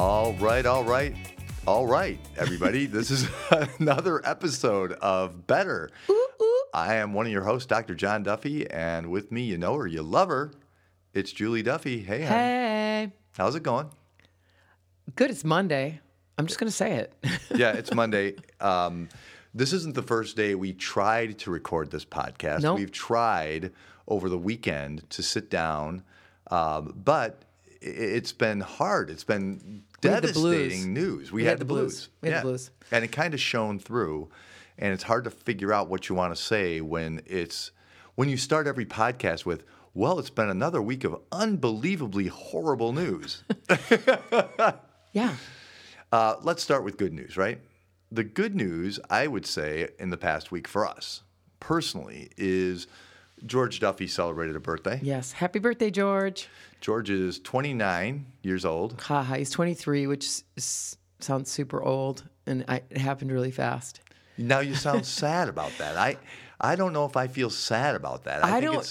All right, everybody. This is another episode of Better. Ooh, ooh. I am one of your hosts, Dr. John Duffy, and with me, you know her, you love her, it's Julie Duffy. Hey, honey. Hey. How's it going? Good. It's Monday. I'm just going to say it. Yeah, it's Monday. This isn't the first day we tried to record this podcast. Nope. We've tried over the weekend to sit down, but it's been hard. It's been devastating news. We had the blues. And it kind of shone through, and it's hard to figure out what you want to say when you start every podcast with, well, it's been another week of unbelievably horrible news. Yeah. Let's start with good news, right? The good news, I would say, in the past week for us personally is George Duffy celebrated a birthday. Yes. Happy birthday, George. George is 29 years old. Haha, he's 23, which sounds super old, and it happened really fast. Now you sound sad about that. I don't know if I feel sad about that.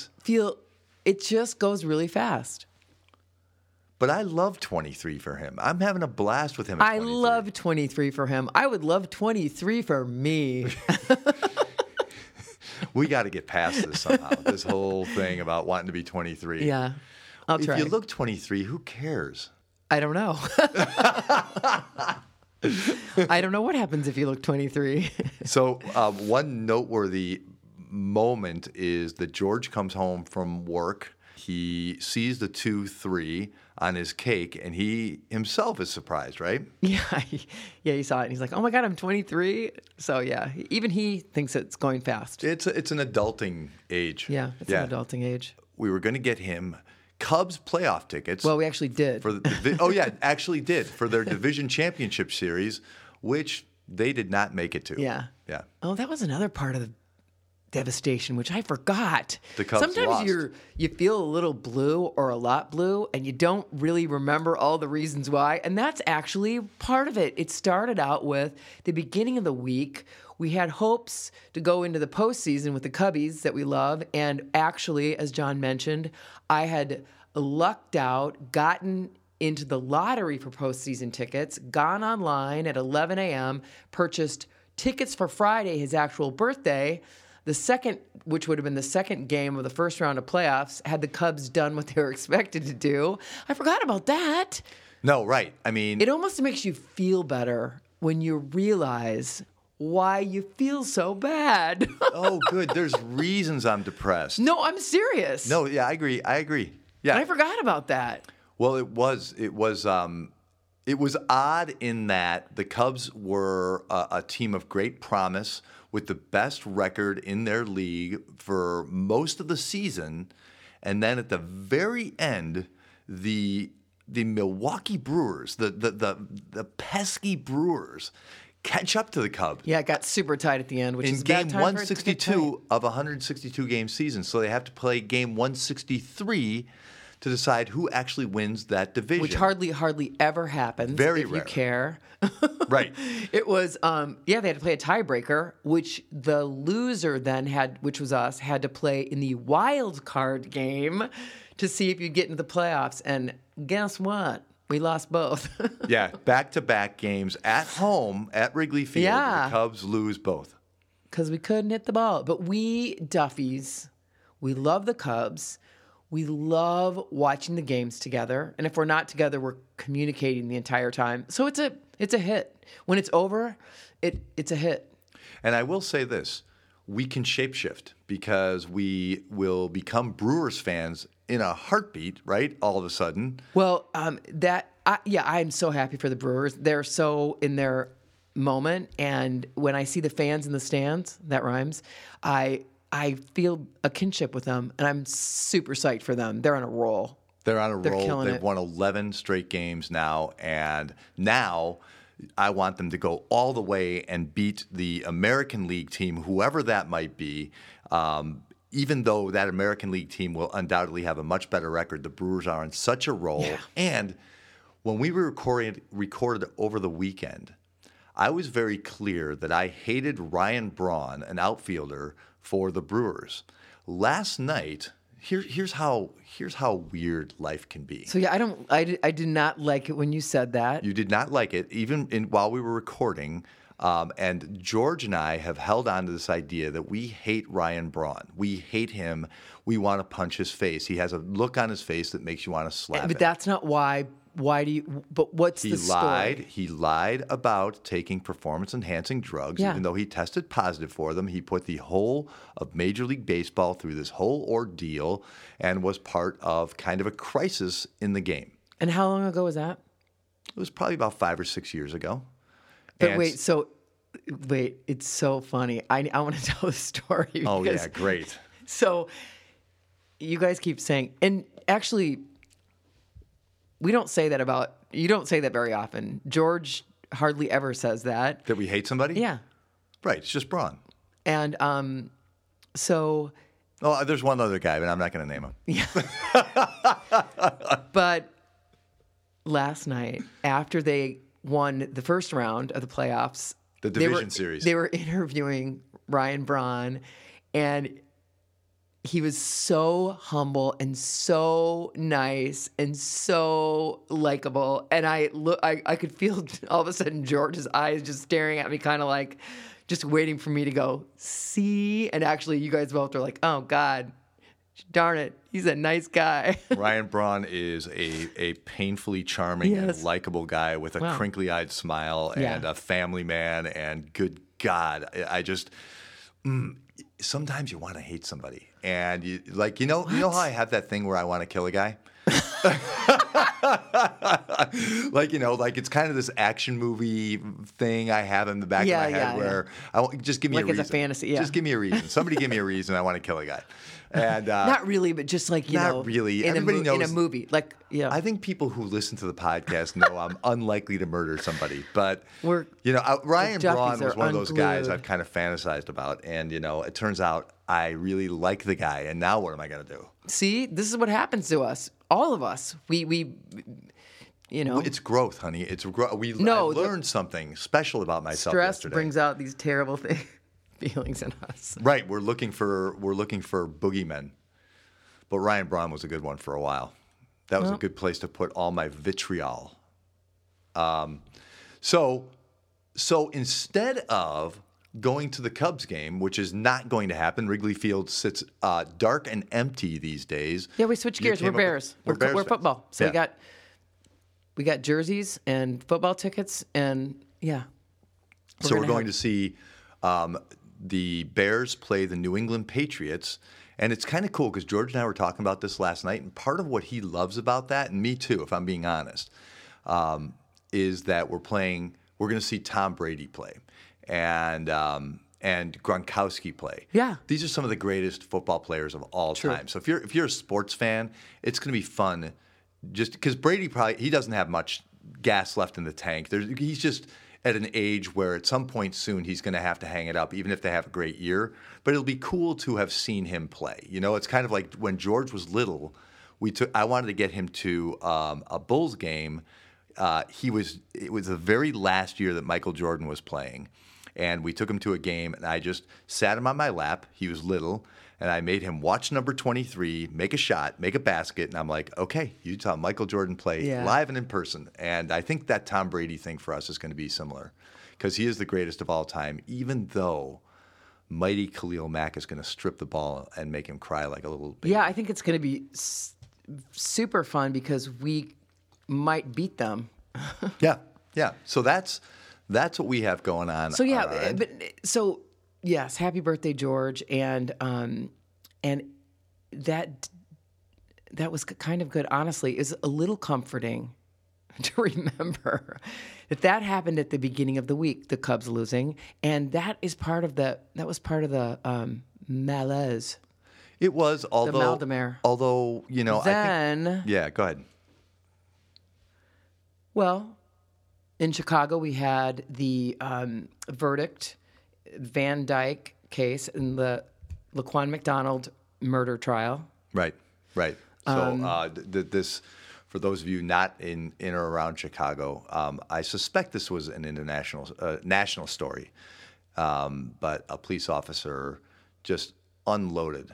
It just goes really fast. But I love 23 for him. I'm having a blast with him at 23. I love 23 for him. I would love 23 for me. We got to get past this somehow, this whole thing about wanting to be 23. Yeah, I'll try. If you look 23, who cares? I don't know. I don't know what happens if you look 23. So one noteworthy moment is that George comes home from work. He sees the 2-3 on his cake, and he himself is surprised, right? Yeah, he saw it, and he's like, oh, my God, I'm 23. So, yeah, even he thinks it's going fast. It's an adulting age. Yeah, an adulting age. We were going to get him Cubs playoff tickets. Well, we actually did. For their division championship series, which they did not make it to. Yeah. Yeah. Oh, that was another part of the devastation, which I forgot. The Cubs sometimes lost. You feel a little blue or a lot blue, and you don't really remember all the reasons why, and that's actually part of it. It started out with the beginning of the week. We had hopes to go into the postseason with the Cubbies that we love, and actually, as John mentioned, I had lucked out, gotten into the lottery for postseason tickets, gone online at 11 a.m., purchased tickets for Friday, his actual birthday. The second, which would have been the second game of the first round of playoffs, had the Cubs done what they were expected to do. I forgot about that. No, right. I mean, it almost makes you feel better when you realize why you feel so bad. Oh, good. There's reasons I'm depressed. No, I'm serious. No, yeah, I agree. Yeah. And I forgot about that. Well, it was odd in that the Cubs were a team of great promise, with the best record in their league for most of the season. And then at the very end, the Milwaukee Brewers, the pesky Brewers, catch up to the Cubs. Yeah, it got super tight at the end, which is game 162 of a 162-game season. So they have to play game 163 to decide who actually wins that division. Which hardly ever happens. Very rare. If you care. Right. It was, they had to play a tiebreaker, which the loser then had, which was us, had to play in the wild card game to see if you'd get into the playoffs. And guess what? We lost both. Yeah, back-to-back games at home at Wrigley Field. Yeah. The Cubs lose both. Because we couldn't hit the ball. But we, Duffies, we love the Cubs. We love watching the games together, and if we're not together, we're communicating the entire time. So it's a hit. When it's over, it's a hit. And I will say this. We can shapeshift because we will become Brewers fans in a heartbeat, right, all of a sudden. Well, I'm so happy for the Brewers. They're so in their moment, and when I see the fans in the stands, that rhymes, I feel a kinship with them, and I'm super psyched for them. They're on a roll. They've won 11 straight games now, and now I want them to go all the way and beat the American League team, whoever that might be. Even though that American League team will undoubtedly have a much better record, the Brewers are on such a roll. Yeah. And when we recorded over the weekend, I was very clear that I hated Ryan Braun, an outfielder, for the Brewers. Last night, Here's how weird life can be. So yeah, I did not like it when you said that. You did not like it, even while we were recording. And George and I have held on to this idea that we hate Ryan Braun. We hate him. We want to punch his face. He has a look on his face that makes you want to slap him. But that's not why. Why do you? But what's the story? He lied about taking performance-enhancing drugs, even though he tested positive for them. He put the whole of Major League Baseball through this whole ordeal and was part of kind of a crisis in the game. And how long ago was that? It was probably about 5 or 6 years ago. But and wait, it's so funny. I want to tell the story. Oh, yeah, great. So you guys keep saying, and actually, we don't say that about, you don't say that very often. George hardly ever says that. That we hate somebody? Yeah. Right, it's just Braun. And so. Oh, there's one other guy, but I'm not going to name him. Yeah. But last night, after they won the first round of the playoffs. The division series. They were interviewing Ryan Braun, and he was so humble and so nice and so likable. And I could feel all of a sudden George's eyes just staring at me, kind of like just waiting for me to go, see? And actually, you guys both are like, oh, God. Darn it, he's a nice guy. Ryan Braun is a painfully charming and likable guy with a crinkly-eyed smile and a family man. And good God, I just sometimes you want to hate somebody, and you know how I have that thing where I want to kill a guy. like it's kind of this action movie thing I have in the back of my head where just give me a reason. It's a fantasy. Yeah. Just give me a reason. Somebody give me a reason. I want to kill a guy. And not really, but just like you know, not really. Everybody knows, in a movie. Like I think people who listen to the podcast know I'm unlikely to murder somebody, but Ryan Braun was one of those guys I've kind of fantasized about, and it turns out I really like the guy, and now what am I gonna do? See, this is what happens to us. All of us, we it's growth, honey. It's I learned something special about myself yesterday. Stress brings out these terrible feelings in us. Right, we're looking for boogeymen, but Ryan Braun was a good one for a while. That was a good place to put all my vitriol. So instead of going to the Cubs game, which is not going to happen. Wrigley Field sits dark and empty these days. Yeah, we switch gears. We're Bears. We're football. So we got jerseys and football tickets and So we're going to see the Bears play the New England Patriots. And it's kind of cool because George and I were talking about this last night. And part of what he loves about that, and me too, if I'm being honest, is that we're going to see Tom Brady play. And Gronkowski play. Yeah, these are some of the greatest football players of all time. So if you're a sports fan, it's going to be fun. Just because Brady he doesn't have much gas left in the tank. He's just at an age where at some point soon he's going to hang it up, even if they have a great year. But it'll be cool to have seen him play. It's kind of like when George was little, I wanted to get him to a Bulls game. It was the very last year that Michael Jordan was playing. And we took him to a game, and I just sat him on my lap. He was little, and I made him watch number 23, make a shot, make a basket. And I'm like, okay, you saw Michael Jordan play live and in person. And I think that Tom Brady thing for us is going to be similar because he is the greatest of all time, even though mighty Khalil Mack is going to strip the ball and make him cry like a little baby. Yeah, I think it's going to be super fun because we might beat them. Yeah. So that's what we have going on. So yes, happy birthday, George, and that was kind of good. Honestly, is a little comforting to remember that happened at the beginning of the week, the Cubs losing, and that was part of the malaise. It was, although go ahead. Well. In Chicago, we had the verdict, Van Dyke case, in the Laquan McDonald murder trial. Right. So this, for those of you not in or around Chicago, I suspect this was an national story, but a police officer just unloaded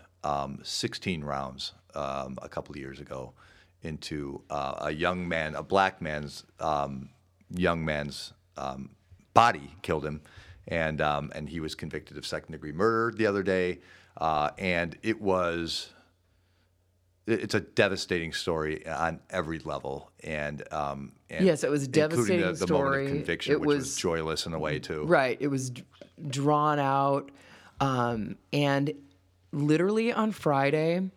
16 rounds a couple of years ago into a young man, a black man's young man's body, killed him, and he was convicted of second degree murder the other day, and it was. It's a devastating story on every level, and yes, it was a devastating including the story. Moment of conviction, which was joyless in a way too. Right, it was drawn out, and literally on Friday,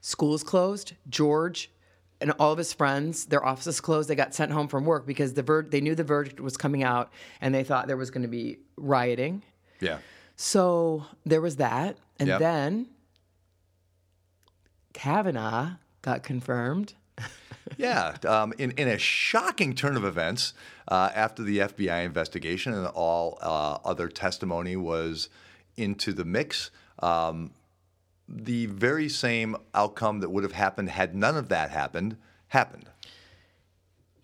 schools closed. George and all of his friends, their offices closed. They got sent home from work because they knew the verdict was coming out, and they thought there was going to be rioting. Yeah. So there was that, and yep. Then. Kavanaugh got confirmed. Yeah, in a shocking turn of events, after the FBI investigation and all other testimony was into the mix, the very same outcome that would have happened had none of that happened.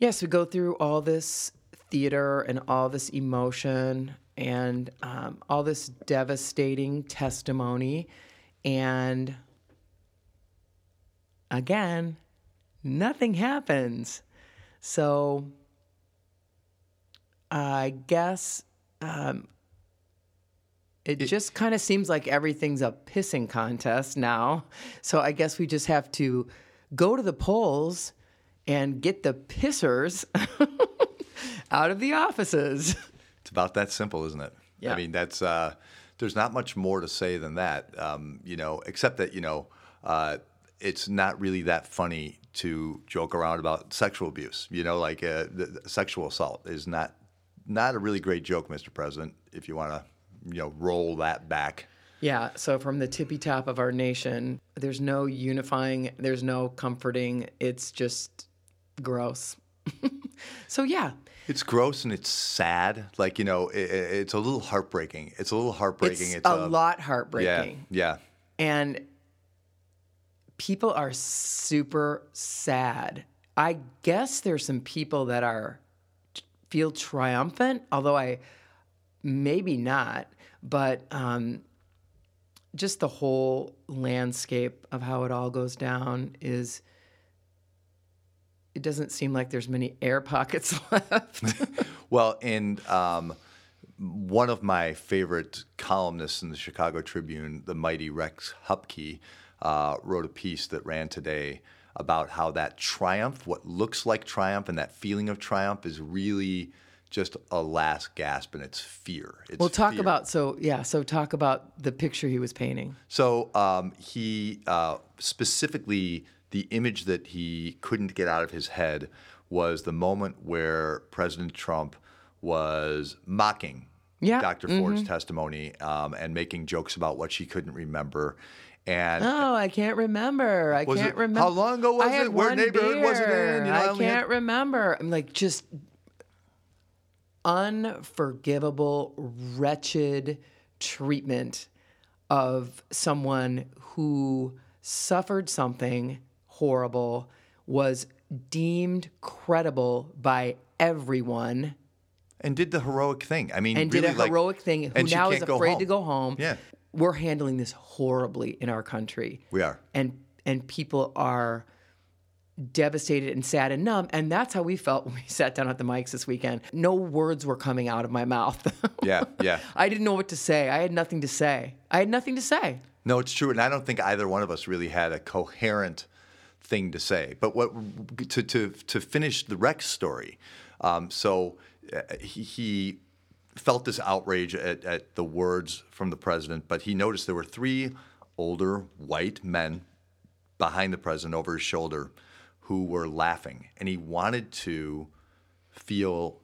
Yes, we go through all this theater and all this emotion and all this devastating testimony and... Again, nothing happens. So I guess it just kind of seems like everything's a pissing contest now. So I guess we just have to go to the polls and get the pissers out of the offices. It's about that simple, isn't it? Yeah. I mean, that's there's not much more to say than that, except that, it's not really that funny to joke around about sexual abuse. The sexual assault is not a really great joke, Mr. President, if you want to, roll that back. Yeah, so from the tippy top of our nation, there's no unifying, there's no comforting. It's just gross. So, yeah. It's gross and it's sad. It's a little heartbreaking. It's a lot heartbreaking. Yeah. And... people are super sad. I guess there's some people that feel triumphant, although I maybe not. But just the whole landscape of how it all goes down is. It doesn't seem like there's many air pockets left. Well, and one of my favorite columnists in the Chicago Tribune, the mighty Rex Hupke. Wrote a piece that ran today about how that triumph, what looks like triumph and that feeling of triumph is really just a last gasp, and it's fear. Talk about the picture he was painting. So he, specifically the image that he couldn't get out of his head was the moment where President Trump was mocking Dr. Ford's testimony and making jokes about what she couldn't remember. And I can't remember. How long ago was it? Where neighborhood was it in? I can't remember. I'm like, just unforgivable, wretched treatment of someone who suffered something horrible, was deemed credible by everyone. And did the heroic thing. Who now is afraid to go home. Yeah. We're handling this horribly in our country. We are. And people are devastated and sad and numb. And that's how we felt when we sat down at the mics this weekend. No words were coming out of my mouth. Yeah. I didn't know what to say. I had nothing to say. No, it's true. And I don't think either one of us really had a coherent thing to say. But what to finish the Rex story, he felt this outrage at the words from the president, but he noticed there were three older white men behind the president over his shoulder who were laughing, and he wanted to feel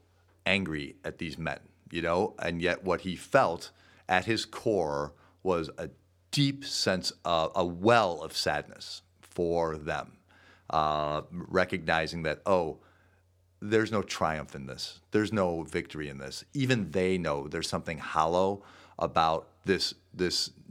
angry at these men, and yet what he felt at his core was a deep sense of a well of sadness for them, recognizing that, there's no triumph in this. There's no victory in this. Even they know there's something hollow about this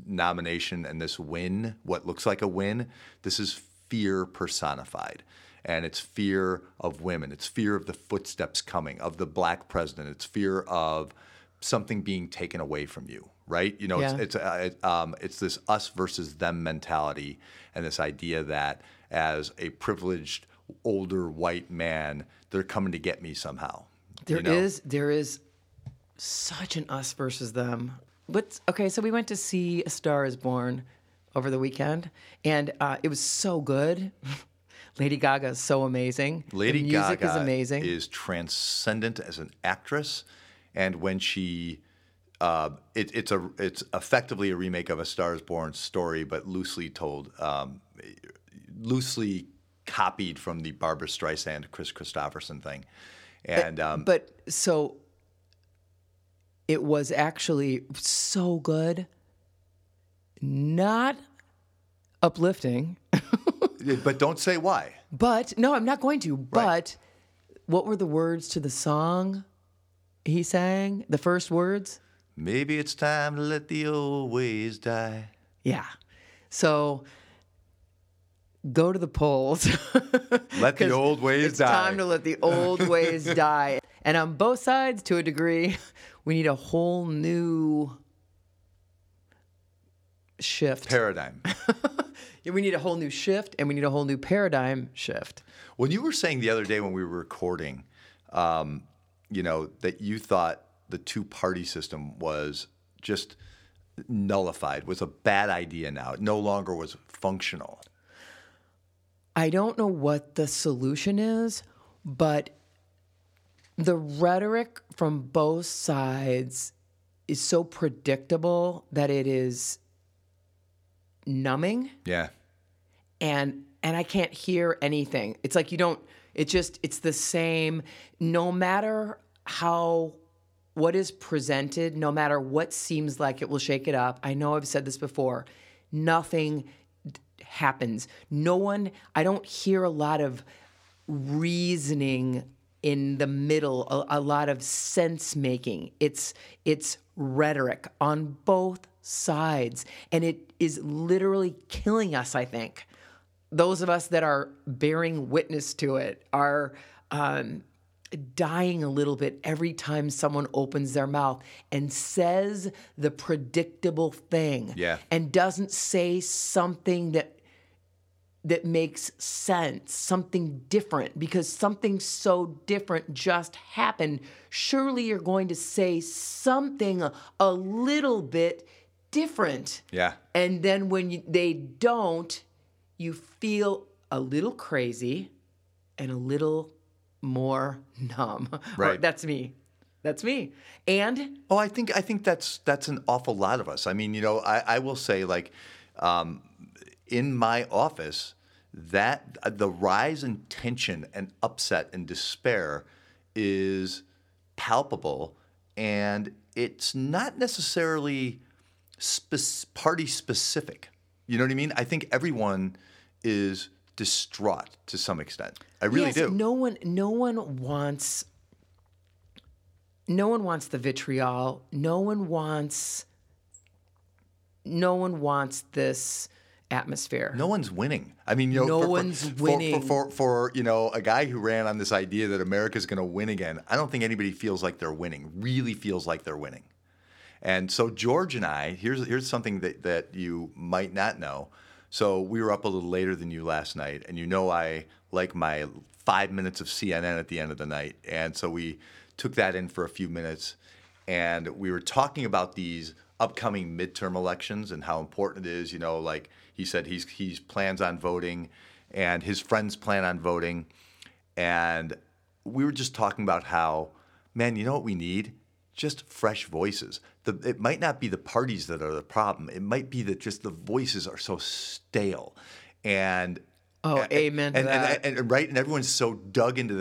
nomination and this win, what looks like a win. This is fear personified. And it's fear of women. It's fear of the footsteps coming, of the black president. It's fear of something being taken away from you, right? You know, it's this us versus them mentality, and this idea that as a privileged older white man, they're coming to get me somehow. There is such an us versus them. So we went to see A Star Is Born over the weekend, and it was so good. Lady Gaga is so amazing. Lady Gaga is amazing. Is transcendent as an actress, and when she, it's effectively a remake of A Star Is Born story, but loosely told, loosely copied from the Barbra Streisand, Kris Kristofferson thing, and so it was actually so good, not uplifting. But don't say why. But, no, I'm not going to. Right. But what were the words to the song he sang? The first words? Maybe it's time to let the old ways die. Yeah. So go to the polls. Let the old ways die. It's time to let the old ways die. And on both sides, to a degree, we need a whole new shift. Paradigm. We need a whole new shift, and we need a whole new paradigm shift. When you were saying the other day when we were recording, that you thought the two-party system was just nullified, was a bad idea now. It no longer was functional. I don't know what the solution is, but the rhetoric from both sides is so predictable that it is numbing. Yeah. And I can't hear anything. It's like it's the same, no matter what is presented, no matter what seems like it will shake it up. I know I've said this before. Nothing happens. I don't hear a lot of reasoning in the middle, a lot of sense making. It's rhetoric on both sides, and it is literally killing us. I think those of us that are bearing witness to it are dying a little bit every time someone opens their mouth and says the predictable thing, and doesn't say something that makes sense, something different, because something so different just happened. Surely you're going to say something a little bit different. Yeah. And then when they don't, you feel a little crazy and a little more numb. Right. That's me. And I think that's an awful lot of us. I mean, I will say, like, in my office, that the rise in tension and upset and despair is palpable, and it's not necessarily party specific. You know what I mean? I think everyone is distraught to some extent. I really do. No one wants the vitriol. No one wants this atmosphere. No one's winning. I mean, winning. For a guy who ran on this idea that America's going to win again, I don't think anybody feels like they're winning, really feels like they're winning. And so George and I, here's something that you might not know. So we were up a little later than you last night, and I like my 5 minutes of CNN at the end of the night. And so we took that in for a few minutes, and we were talking about these upcoming midterm elections and how important it is, like he said, he plans on voting and his friends plan on voting. And we were just talking about how, man, you know what we need? Just fresh voices. It might not be the parties that are the problem. It might be that just the voices are so stale. Amen to that. And everyone's so dug into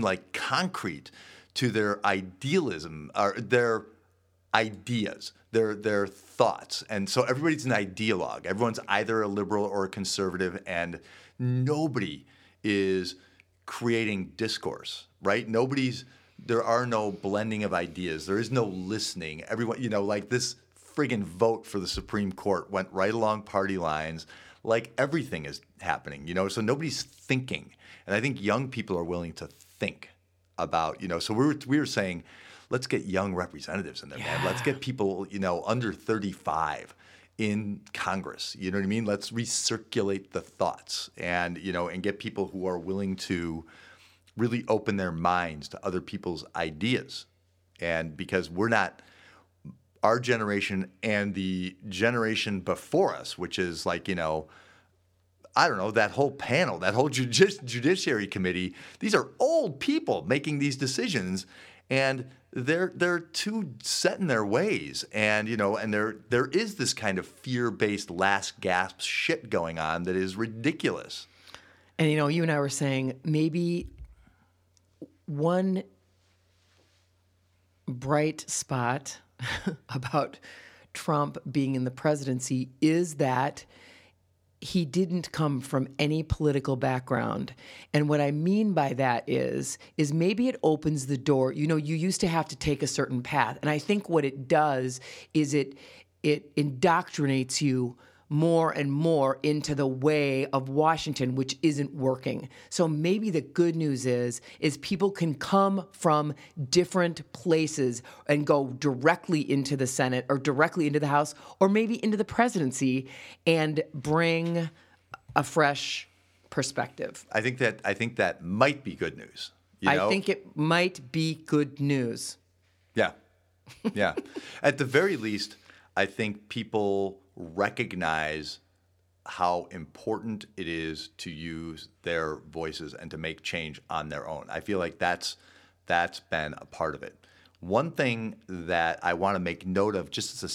like concrete to their idealism or their ideas, their thoughts. And so everybody's an ideologue. Everyone's either a liberal or a conservative, and nobody is creating discourse, right? There are no blending of ideas. There is no listening. Everyone, like this friggin' vote for the Supreme Court went right along party lines. Like everything is happening, so nobody's thinking. And I think young people are willing to think about, so we were saying, let's get young representatives in there, man. Let's get people, you know, under 35 in Congress. You know what I mean? Let's recirculate the thoughts and, you know, and get people who are willing to really open their minds to other people's ideas. And because we're not, our generation and the generation before us, which is like, you know, I don't know, that whole panel, that whole judiciary committee, these are old people making these decisions, and they're too set in their ways. And, you know, and there is this kind of fear-based last gasp shit going on that is ridiculous. And, you know, you and I were saying maybe one bright spot about Trump being in the presidency is that he didn't come from any political background. And what I mean by that is maybe it opens the door. You know, you used to have to take a certain path. And I think what it does is it indoctrinates you more and more into the way of Washington, which isn't working. So maybe the good news is people can come from different places and go directly into the Senate or directly into the House or maybe into the presidency and bring a fresh perspective. I think that might be good news. You know? I think it might be good news. Yeah. Yeah. At the very least, I think people recognize how important it is to use their voices and to make change on their own. I feel like that's been a part of it. One thing that I want to make note of, just as a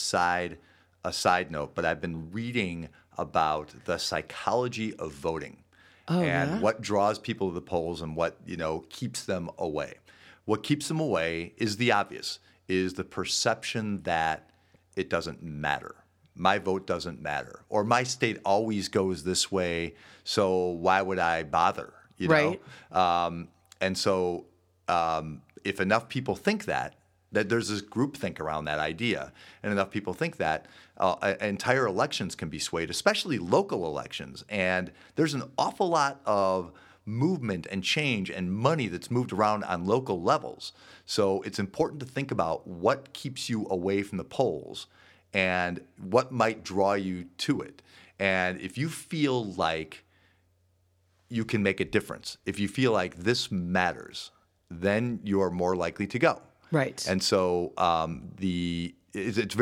side note, but I've been reading about the psychology of voting what draws people to the polls and what, you know, keeps them away. What keeps them away is the obvious, is the perception that it doesn't matter. My vote doesn't matter, or my state always goes this way, so why would I bother? You know? Right. And so if enough people think that there's this groupthink around that idea, and enough people think that, entire elections can be swayed, especially local elections. And there's an awful lot of movement and change and money that's moved around on local levels. So it's important to think about what keeps you away from the polls and what might draw you to it. And if you feel like you can make a difference, if you feel like this matters, then you are more likely to go. Right. And so it's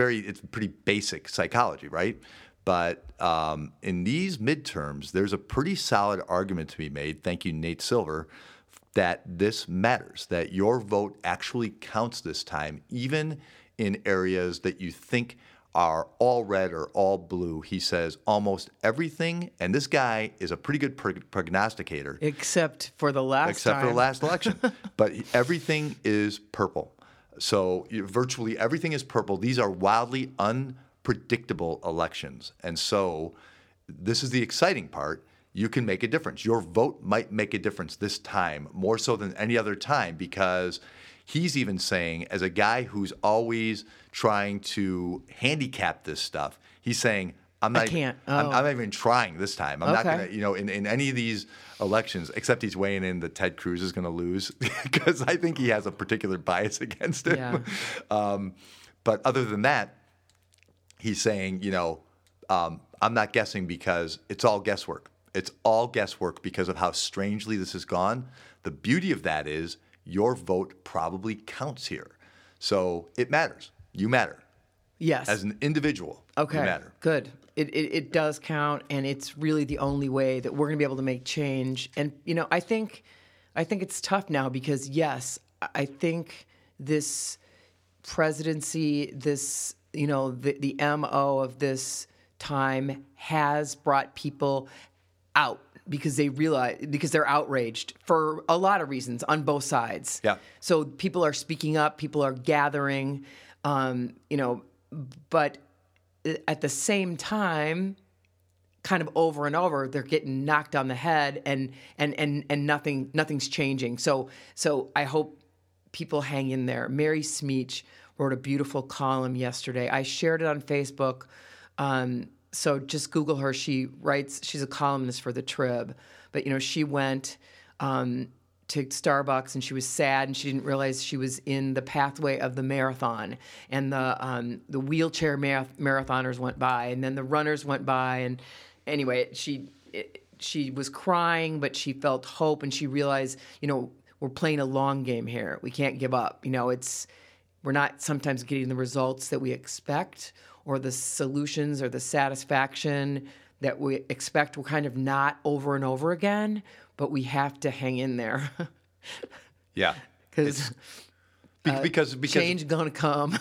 pretty basic psychology, right? But in these midterms, there's a pretty solid argument to be made, thank you, Nate Silver, that this matters, that your vote actually counts this time, even in areas that you think are all red or all blue. He says almost everything, and this guy is a pretty good prognosticator. Except for the last election. But everything is purple. So virtually everything is purple. These are wildly unpredictable elections. And so this is the exciting part. You can make a difference. Your vote might make a difference this time, more so than any other time, because he's even saying, as a guy who's always trying to handicap this stuff, he's saying, I'm not even trying this time. I'm not going to, you know, in any of these elections, except he's weighing in that Ted Cruz is going to lose because I think he has a particular bias against him. Yeah. But other than that, he's saying, you know, I'm not guessing because it's all guesswork. It's all guesswork because of how strangely this has gone. The beauty of that is your vote probably counts here. So it matters. You matter. Yes. As an individual, you matter. Good. It does count, and it's really the only way that we're going to be able to make change. And, you know, I think it's tough now because, yes, I think this presidency, this, you know, the MO of this time has brought people out. Because they realize, because they're outraged for a lot of reasons on both sides. Yeah. So people are speaking up, people are gathering, you know, but at the same time, kind of over and over, they're getting knocked on the head and nothing's changing. So I hope people hang in there. Mary Smeech wrote a beautiful column yesterday. I shared it on Facebook. So just Google her. She's a columnist for The Trib. But, you know, she went to Starbucks, and she was sad, and she didn't realize she was in the pathway of the marathon. And the wheelchair marathoners went by, and then the runners went by, and anyway, she was crying, but she felt hope, and she realized, you know, we're playing a long game here. We can't give up. You know, we're not sometimes getting the results that we expect, or the solutions, or the satisfaction that we expect. We're kind of not over and over again, but we have to hang in there. Yeah, because change gonna come.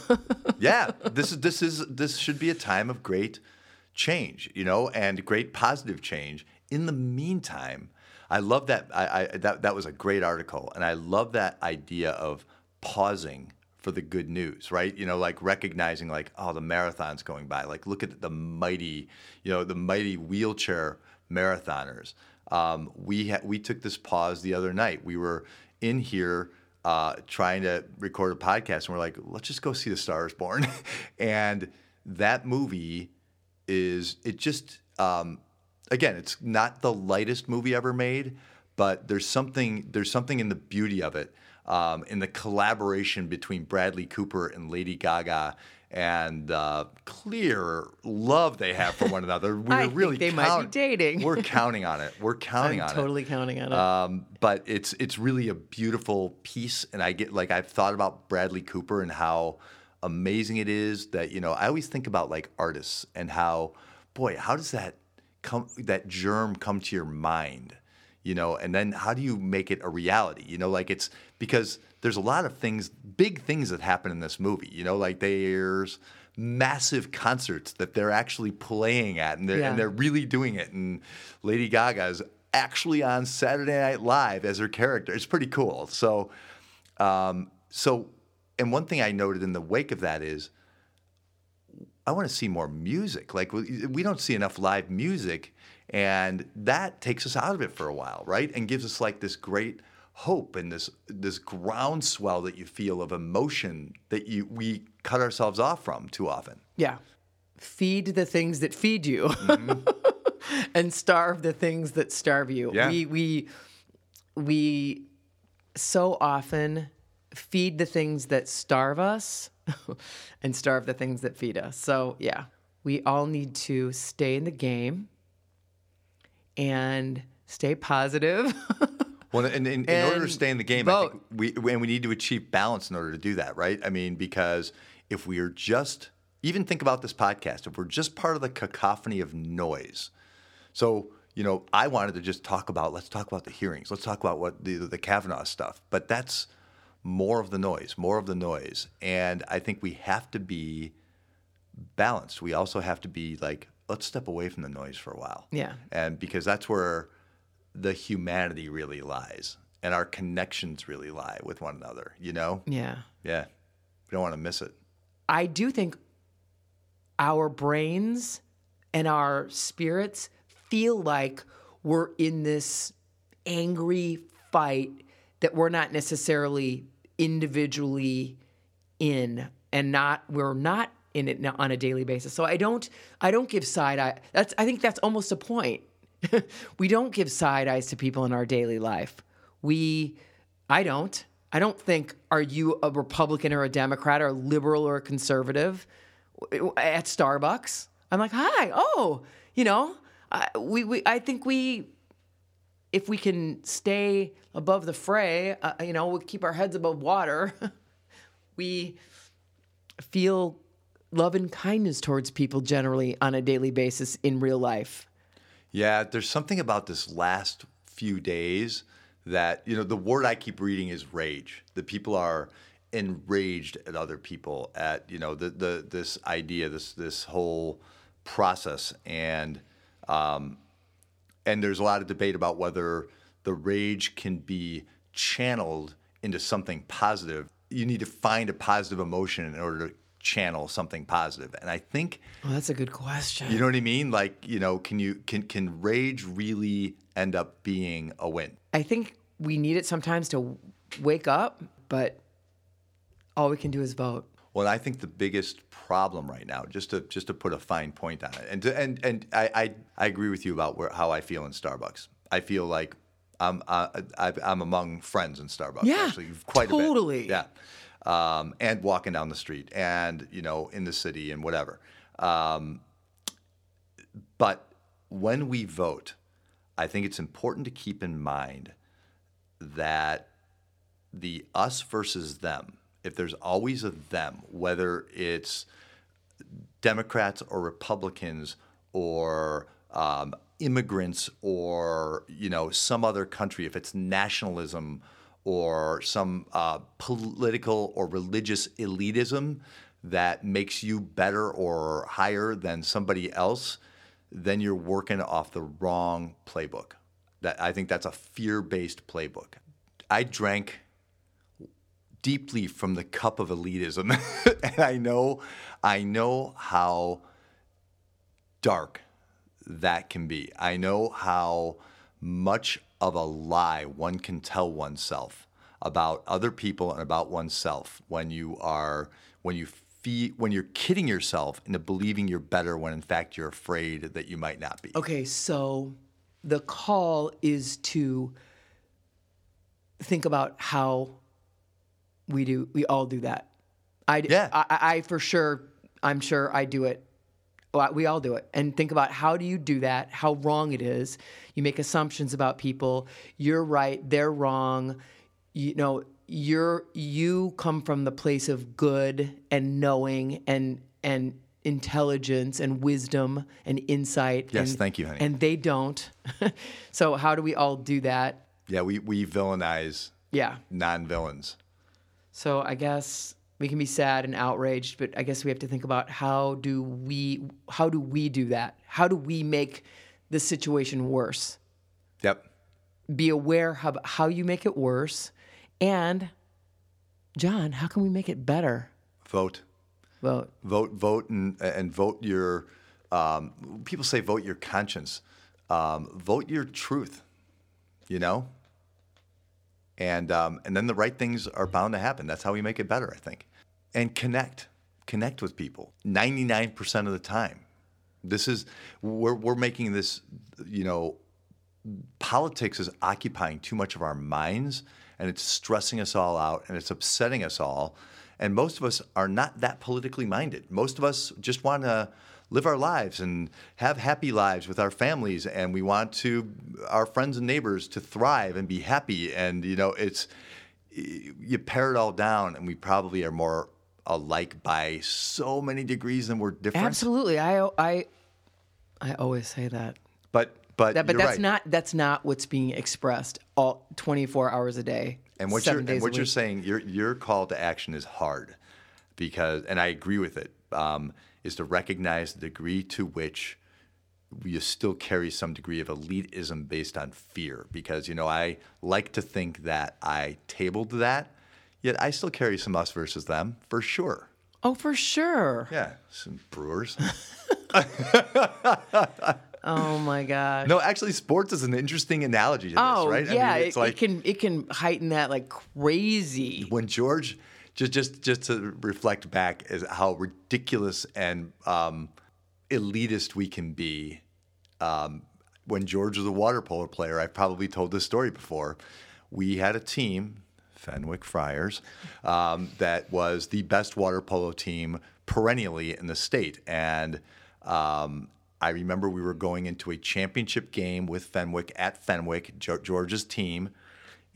Yeah, this should be a time of great change, you know, and great positive change. In the meantime, I love that. That was a great article, and I love that idea of pausing for the good news, right? You know, like recognizing, like, oh, the marathon's going by. Like, look at the mighty wheelchair marathoners. We took this pause the other night. We were in here trying to record a podcast, and we're like, let's just go see The Star Is Born. And that movie again, it's not the lightest movie ever made, but there's something in the beauty of it, in the collaboration between Bradley Cooper and Lady Gaga, and the clear love they have for one another. I think they might be dating. We're counting on it. I'm totally counting on it. But it's really a beautiful piece, and I've thought about Bradley Cooper and how amazing it is that, you know, I always think about like artists and how, boy, how does that germ come to your mind, you know, and then how do you make it a reality? You know, like it's because there's a lot of things, big things that happen in this movie, you know, like there's massive concerts that they're actually playing at, and they're really doing it. And Lady Gaga is actually on Saturday Night Live as her character. It's pretty cool. So, and one thing I noted in the wake of that is, I want to see more music. Like, we don't see enough live music, and that takes us out of it for a while, right? And gives us like this great hope and this groundswell that you feel of emotion that we cut ourselves off from too often. Yeah. Feed the things that feed you, mm-hmm. and starve the things that starve you. Yeah. We so often feed the things that starve us and starve the things that feed us. So, yeah, we all need to stay in the game and stay positive. Well, in order to stay in the game, vote. I think we need to achieve balance in order to do that, right? I mean, because if we are just, even think about this podcast, if we're just part of the cacophony of noise. So, you know, I wanted to just let's talk about the hearings. Let's talk about what the Kavanaugh stuff. But that's more of the noise. And I think we have to be balanced. We also have to be like, let's step away from the noise for a while. Yeah. And because that's where the humanity really lies and our connections really lie with one another, you know? Yeah. Yeah. We don't want to miss it. I do think our brains and our spirits feel like we're in this angry fight that we're not necessarily individually in, and we're not in it on a daily basis. So I don't give side eye. I think that's almost a point. We don't give side eyes to people in our daily life. I don't think, are you a Republican or a Democrat or a liberal or a conservative at Starbucks? I'm like, hi, oh, you know, if we can stay above the fray, you know, we'll keep our heads above water. We feel love and kindness towards people generally on a daily basis in real life. Yeah, there's something about this last few days that, you know, the word I keep reading is rage. That people are enraged at other people, at, you know, this idea, this whole process, and there's a lot of debate about whether the rage can be channeled into something positive. You need to find a positive emotion in order to channel something positive. And I think... Well, that's a good question. You know what I mean? Like, you know, can rage really end up being a win? I think we need it sometimes to wake up, but all we can do is vote. Well, I think the biggest problem right now, just to put a fine point on it, and I agree with you about how I feel in Starbucks. I feel like I'm among friends in Starbucks, actually, quite a bit. Yeah. And walking down the street and, you know, in the city and whatever. But when we vote, I think it's important to keep in mind that the us versus them, if there's always a them, whether it's Democrats or Republicans or immigrants or, you know, some other country, if it's nationalism or some political or religious elitism that makes you better or higher than somebody else, then you're working off the wrong playbook. That I think that's a fear-based playbook. I drank deeply from the cup of elitism, and I know how dark that can be. I know how much of a lie one can tell oneself about other people and about oneself when you are, when you're kidding yourself into believing you're better when in fact you're afraid that you might not be. Okay, so the call is to think about how we all do that. I'm sure I do it. We all do it. And think about how do you do that, how wrong it is. You make assumptions about people. You're right, they're wrong. You know, you come from the place of good and knowing and intelligence and wisdom and insight. Yes, thank you, honey. And they don't. So how do we all do that? Yeah, we villainize non-villains. So I guess we can be sad and outraged, but I guess we have to think about how do we do that? How do we make the situation worse? Yep. Be aware of how you make it worse. And, John, how can we make it better? Vote, and vote your people say vote your conscience. Vote your truth, you know? And then the right things are bound to happen. That's how we make it better, I think. And connect with people. 99% of the time, this is we're making this. You know, politics is occupying too much of our minds, and it's stressing us all out, and it's upsetting us all. And most of us are not that politically minded. Most of us just want to live our lives and have happy lives with our families, and we want our friends and neighbors to thrive and be happy. And, you know, you pare it all down, and we probably are more alike by so many degrees than we're different. Absolutely, I always say that. But that's right. That's not what's being expressed all 24 hours a day. And what you're saying, your call to action is hard, because, and I agree with it. Is to recognize the degree to which you still carry some degree of elitism based on fear. Because, you know, I like to think that I tabled that, yet I still carry some us versus them, for sure. Oh, for sure. Yeah, some Brewers. Oh, my gosh. No, actually, sports is an interesting analogy to this, right? Yeah, I mean, it can heighten that like crazy. When George... Just to reflect back is how ridiculous and elitist we can be. When George was a water polo player, I probably told this story before. We had a team, Fenwick Friars, that was the best water polo team perennially in the state. And I remember we were going into a championship game with Fenwick at Fenwick, George's team.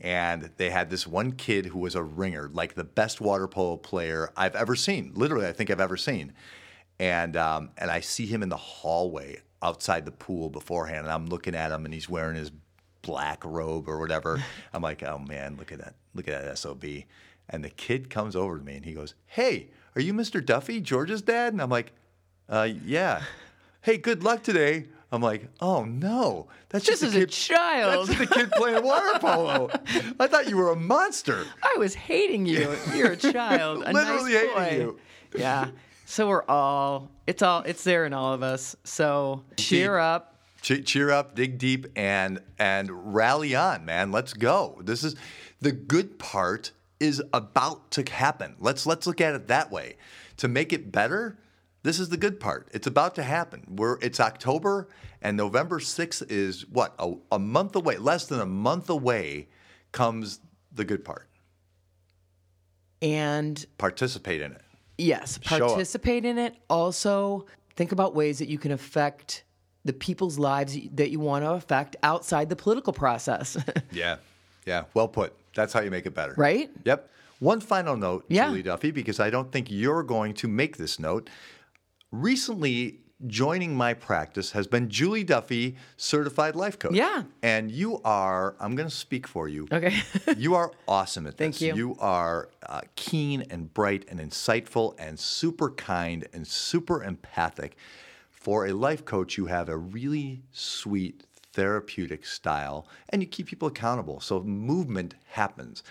And they had this one kid who was a ringer, like the best water polo player I've ever seen. Literally, I think I've ever seen. And I see him in the hallway outside the pool beforehand, and I'm looking at him, and he's wearing his black robe or whatever. I'm like, oh, man, look at that SOB. And the kid comes over to me, and he goes, hey, are you Mr. Duffy, George's dad? And I'm like, yeah. Hey, good luck today. I'm like, oh no, that's just a child. That's just a kid playing water polo. I thought you were a monster. I was hating you. You're a child. A literally nice boy. Hating you. Yeah. So it's there in all of us. So cheer up. Cheer up, dig deep, and rally on, man. Let's go. This is the good part is about to happen. Let's look at it that way. To make it better, This is the good part. It's about to happen. It's October, and November 6th is, what, a month away, less than a month away comes the good part. And participate in it. Yes, participate in it. Also, think about ways that you can affect the people's lives that you want to affect outside the political process. Yeah, well put. That's how you make it better. Right? Yep. One final note, Julie Duffy, because I don't think you're going to make this note. Recently, joining my practice has been Julie Duffy, certified life coach. Yeah. And you are, I'm going to speak for you. Okay. You are awesome at this. Thank you. You are keen and bright and insightful and super kind and super empathic. For a life coach, you have a really sweet therapeutic style, and you keep people accountable. So movement happens.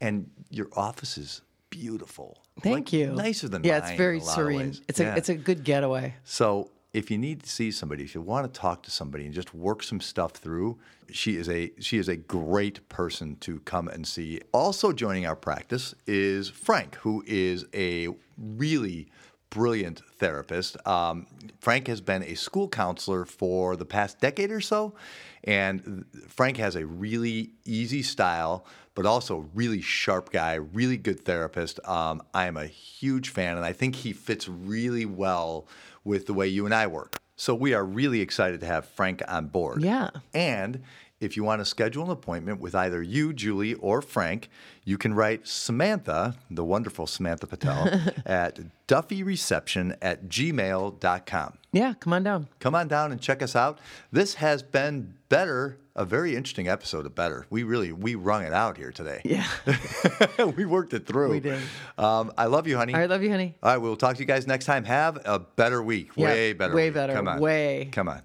And your office is beautiful. Thank you. Nicer than mine. Yeah, it's very serene. It's a good getaway. So if you need to see somebody, if you want to talk to somebody and just work some stuff through, she is a great person to come and see. Also joining our practice is Frank, who is a really brilliant therapist. Frank has been a school counselor for the past decade or so, and Frank has a really easy style, but also really sharp guy, really good therapist. I am a huge fan, and I think he fits really well with the way you and I work. So we are really excited to have Frank on board. Yeah. And if you want to schedule an appointment with either you, Julie, or Frank, you can write Samantha, the wonderful Samantha Patel, at duffyreception@gmail.com. Yeah, come on down. Come on down and check us out. This has been Better, a very interesting episode of Better. We wrung it out here today. Yeah. We worked it through. We did. I love you, honey. I love you, honey. All right, we'll talk to you guys next time. Have a better week. Way better. Way better. Come on. Come on.